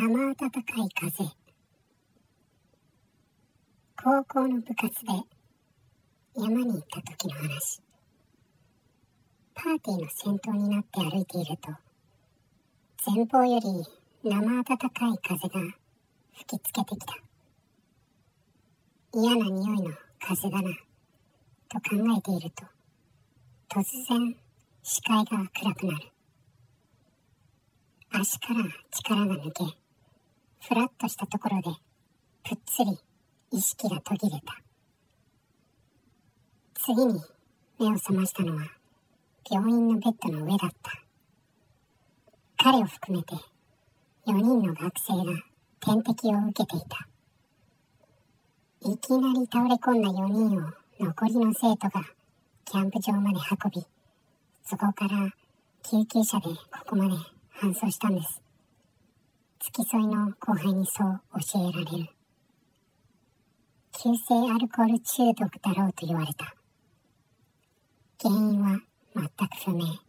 生暖かい風。高校の部活で山に行った時の話。パーティーの先頭になって歩いていると、前方より生暖かい風が吹きつけてきた。嫌な匂いの風だなと考えていると、突然視界が暗くなる。足から力が抜け、ふらっとしたところでぷっつり意識が途切れた。次に目を覚ましたのは病院のベッドの上だった。彼を含めて4人の学生が点滴を受けていた。いきなり倒れ込んだ4人を残りの生徒がキャンプ場まで運び、そこから救急車でここまで搬送したんです。付き添いの後輩にそう教えられる。急性アルコール中毒だろうと言われた。原因は全く不明。